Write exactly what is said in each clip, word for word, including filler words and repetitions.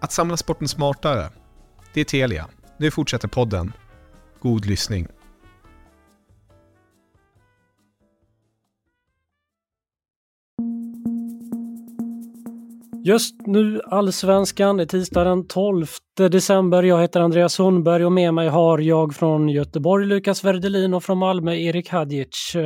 Att samla sporten smartare, det är Telia. Nu fortsätter podden. God lyssning. Just nu Allsvenskan, det är tisdag den tolfte december. Jag heter Andreas Sundberg och med mig har jag från Göteborg Lukas Verdelin och från Malmö Erik Hadjic.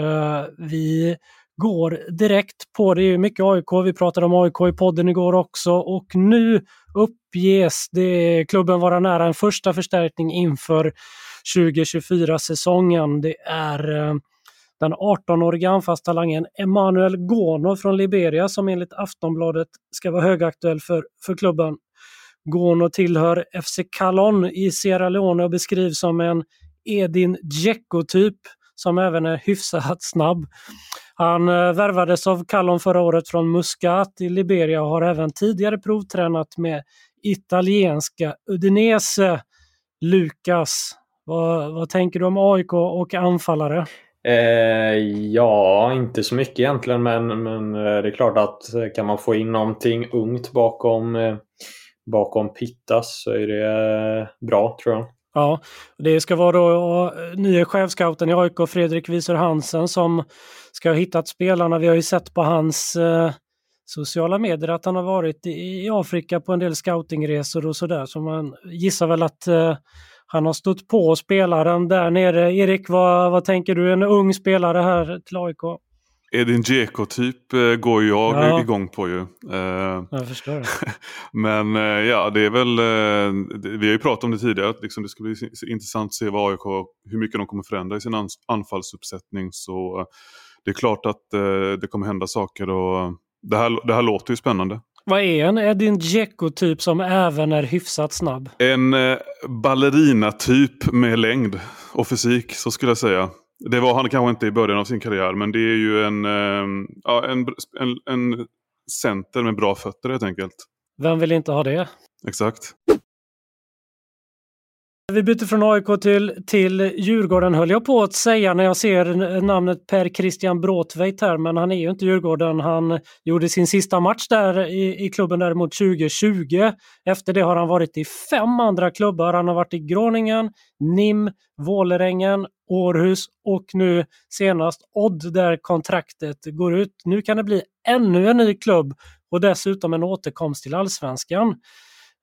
Vi går direkt på, det är ju mycket A I K, vi pratade om A I K i podden igår också och nu uppges det klubben vara nära en första förstärkning inför tjugo tjugofyra säsongen. Det är den arton-åriga anfallstalangen Emanuel Gono från Liberia som enligt Aftonbladet ska vara högaktuell för, för klubben. Gono tillhör F C Kallon i Sierra Leone och beskrivs som en Edin Dzeko-typ som även är hyfsat snabb. Han eh, värvades av Kallon förra året från Muscat i Liberia och har även tidigare provtränat med italienska Udinese. Lukas, vad, vad tänker du om A I K och anfallare? Eh, ja, inte så mycket egentligen, men, men det är klart att kan man få in någonting ungt bakom, eh, bakom Pittas så är det bra, tror jag. Ja, det ska vara då nye chefscouten i A I K, Fredrik Wieser Hansen, som ska ha hittat spelarna. Vi har ju sett på hans eh, sociala medier att han har varit i, i Afrika på en del scoutingresor och sådär, så man gissar väl att eh, han har stått på spelaren där nere. Erik, vad, vad tänker du? En ung spelare här till A I K. Edin Dzeko-typ går jag ja. igång på ju. Jag förstår. Men ja, det är väl... Vi har ju pratat om det tidigare. Liksom, det ska bli intressant att se vad A I K, hur mycket de kommer förändra i sin anfallsuppsättning. Så det är klart att det kommer hända saker. Och det, här, det här låter ju spännande. Vad är en Edin Dzeko-typ som även är hyfsat snabb? En eh, ballerina-typ med längd och fysik, så skulle jag säga. Det var han kanske inte i början av sin karriär, men det är ju en, eh, ja, en, en, en center med bra fötter helt enkelt. Vem vill inte ha det? Exakt. Vi byter från A I K till, till Djurgården, höll jag på att säga när jag ser namnet Per-Christian Bråtveit här, men han är ju inte Djurgården. Han gjorde sin sista match där i, i klubben däremot tjugo tjugo. Efter det har han varit i fem andra klubbar. Han har varit i Groningen, Nim, Vålerängen, Århus och nu senast Odd där kontraktet går ut. Nu kan det bli ännu en ny klubb och dessutom en återkomst till Allsvenskan.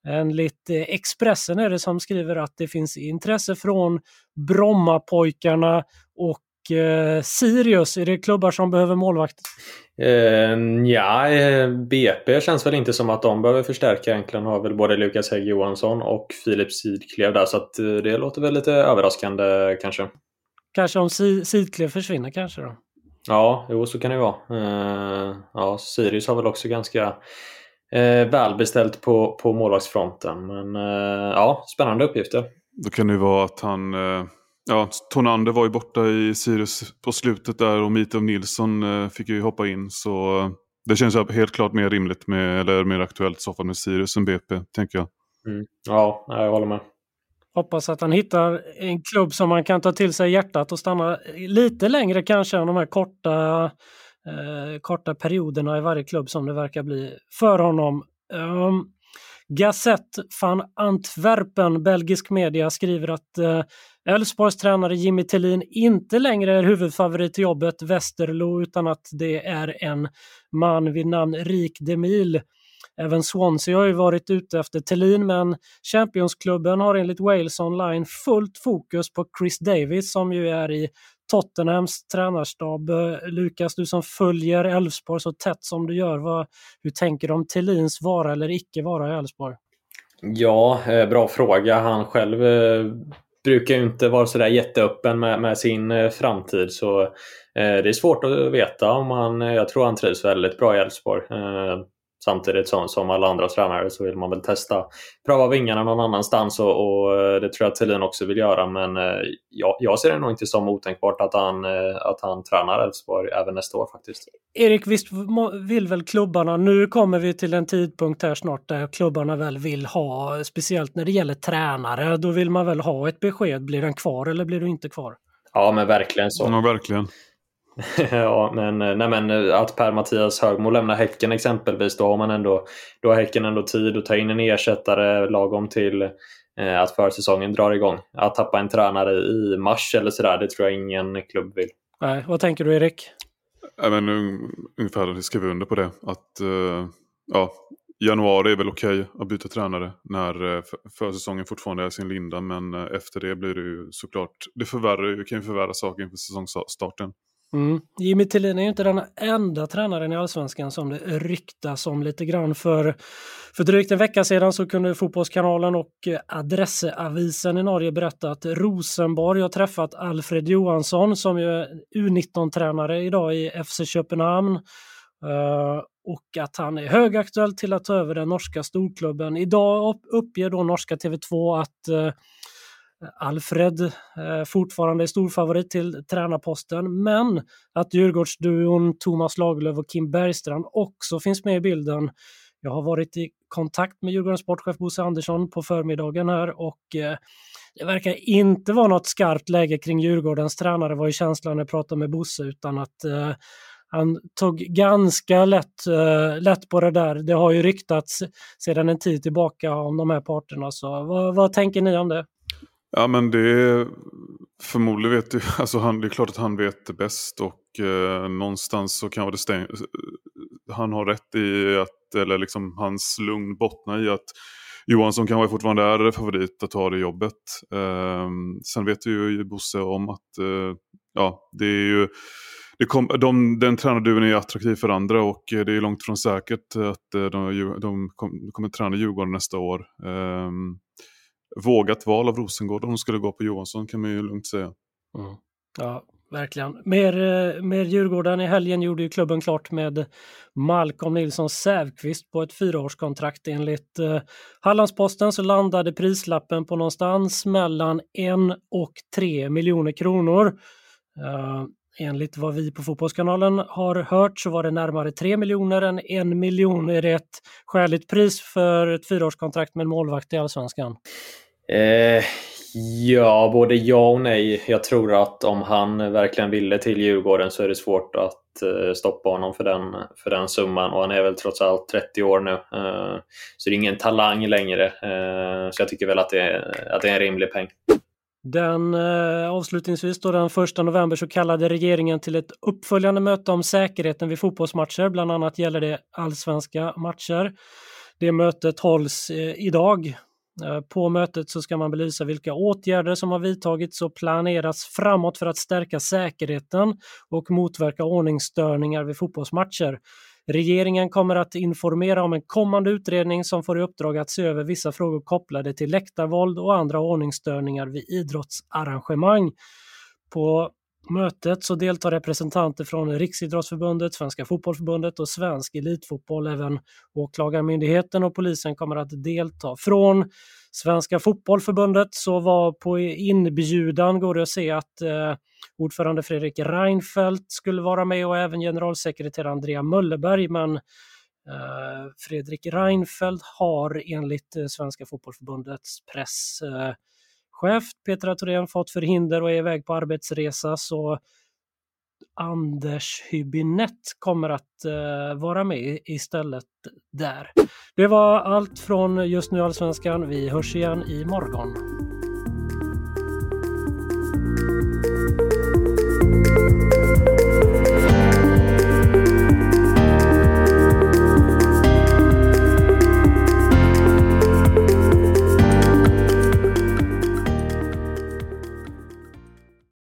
Enligt Expressen är det som skriver att det finns intresse från Brommapojkarna och eh, Sirius. Är det klubbar som behöver målvakt? Eh, ja, B P känns väl inte som att de behöver förstärka. Egentligen har väl både Lukas Hägg Johansson och Filip Sidklev där, så att det låter väl lite överraskande kanske. Kanske om si- Sidklev försvinner kanske då? Ja, jo, så kan det vara. Eh, ja, Sirius har väl också ganska... Eh, välbeställt på, på målvaktsfronten. Men eh, ja, spännande uppgifter. Då kan det ju vara att han eh, ja, Tornander var ju borta i Sirius på slutet där och Mitov Nilsson eh, fick ju hoppa in. Så eh, det känns helt klart mer rimligt med, eller mer aktuellt så fall med Sirius än B P, tänker jag. Mm. Ja, jag håller med. Hoppas att han hittar en klubb som man kan ta till sig hjärtat och stanna lite längre kanske än de här korta Eh, korta perioderna i varje klubb som det verkar bli för honom. Um, Gazette van Antwerpen, belgisk media, skriver att eh, Elfsborgs tränare Jimmy Thelin inte längre är huvudfavorit till jobbet Västerlo, utan att det är en man vid namn Rik Demil. Även Swansea har ju varit ute efter Thelin, men Championsklubben har enligt Wales Online fullt fokus på Chris Davies som ju är i Tottenhams tränarstab. Lukas, du som följer Elfsborg så tätt som du gör, vad, hur tänker du om Thelins vara eller icke vara i Elfsborg? Ja, bra fråga. Han själv brukar ju inte vara sådär jätteöppen med, med sin framtid, så eh, det är svårt att veta om han, jag tror han trivs väldigt bra i Elfsborg. Eh, samtidigt som, som alla andra tränare så vill man väl testa, pröva vingarna någon annanstans och, och det tror jag Thelin också vill göra, men eh, jag, jag ser det nog inte som otänkbart att han, eh, att han tränar Elfsborg även nästa år faktiskt. Erik, visst vill väl klubbarna, nu kommer vi till en tidpunkt här snart där klubbarna väl vill ha, speciellt när det gäller tränare, då vill man väl ha ett besked, blir den kvar eller blir du inte kvar? Ja men verkligen så. Ja verkligen. Ja, men, nej, men att Per-Mattias Högmo lämnar Häcken exempelvis, då har man ändå, då har Häcken ändå tid att ta in en ersättare lagom till eh, att försäsongen drar igång. Att tappa en tränare i mars eller sådär, det tror jag ingen klubb vill. Nej, vad tänker du Erik? Ja, men un, ungefär skriver under på det att eh, ja, januari är väl okej att byta tränare när eh, försäsongen fortfarande är sin linda, men eh, efter det blir det ju såklart, det förvärrar, det kan ju förvärra saken för säsongsstarten. Mm. Jimmy Thelin är ju inte den enda tränaren i Allsvenskan som det ryktas om lite grann. För, för drygt en vecka sedan så kunde Fotbollskanalen och Adresseavisen i Norge berätta att Rosenborg har träffat Alfred Johansson som ju är U nitton-tränare idag i F C Köpenhamn. Uh, och att han är högaktuell till att ta över den norska storklubben. Idag uppger då norska T V två att... Uh, Alfred eh, fortfarande är stor favorit till tränarposten, men att Djurgårdsduon Thomas Lagerlöf och Kim Bergstrand också finns med i bilden. Jag har varit i kontakt med Djurgårdens sportchef Bosse Andersson på förmiddagen här och eh, det verkar inte vara något skarpt läge kring Djurgårdens tränare, var ju känslan när jag pratade med Bosse, utan att eh, han tog ganska lätt, uh, lätt på det där. Det har ju ryktats sedan en tid tillbaka om de här parterna. Så vad, vad tänker ni om det? Ja men det är, förmodligen vet du, alltså han, det är klart att han vet bäst och eh, någonstans så kan det stäng, han har rätt i att, eller liksom hans lugn bottnar i att Johansson kan vara fortfarande är favorit att ta det jobbet. Eh, sen vet ju Bosse om att eh, ja, det är ju det kom, de, den tränarduon är attraktiv för andra och det är långt från säkert att de, de, de kommer träna Djurgården nästa år. Eh, Vågat val av Rosengård om de skulle gå på Johansson kan man ju lugnt säga. Mm. Ja, verkligen. Mer, mer Djurgården i helgen gjorde ju klubben klart med Malcolm Nilsson Sävqvist på ett fyraårskontrakt. Enligt eh, Hallandsposten så landade prislappen på någonstans mellan en och tre miljoner kronor. Eh, enligt vad vi på Fotbollskanalen har hört så var det närmare tre miljoner än en miljon i ett skäligt pris för ett fyraårskontrakt med en målvakt i Allsvenskan. Eh, ja, både ja och nej. Jag tror att om han verkligen ville till Djurgården så är det svårt att eh, stoppa honom för den, för den summan. Och han är väl trots allt trettio år nu. Eh, så det är ingen talang längre. Eh, så jag tycker väl att det är, att det är en rimlig peng. Den, eh, avslutningsvis då, den första november så kallade regeringen till ett uppföljande möte om säkerheten vid fotbollsmatcher. Bland annat gäller det allsvenska matcher. Det mötet hålls eh, idag. På mötet så ska man belysa vilka åtgärder som har vidtagits och planeras framåt för att stärka säkerheten och motverka ordningsstörningar vid fotbollsmatcher. Regeringen kommer att informera om en kommande utredning som får i uppdrag att se över vissa frågor kopplade till läktarvåld och andra ordningsstörningar vid idrottsarrangemang. På mötet så deltar representanter från Riksidrottsförbundet, Svenska fotbollsförbundet och Svensk elitfotboll. Även Åklagarmyndigheten och polisen kommer att delta. Från Svenska fotbollsförbundet så var på inbjudan, går det att se att eh, ordförande Fredrik Reinfeldt skulle vara med och även generalsekreterare Andrea Möllerberg, men eh, Fredrik Reinfeldt har enligt eh, Svenska fotbollsförbundets press eh, chef Petra Thorén fått förhinder och är iväg på arbetsresa, så Anders Hybinett kommer att eh, vara med istället där. Det var allt från Just nu Allsvenskan. Vi hörs igen imorgon.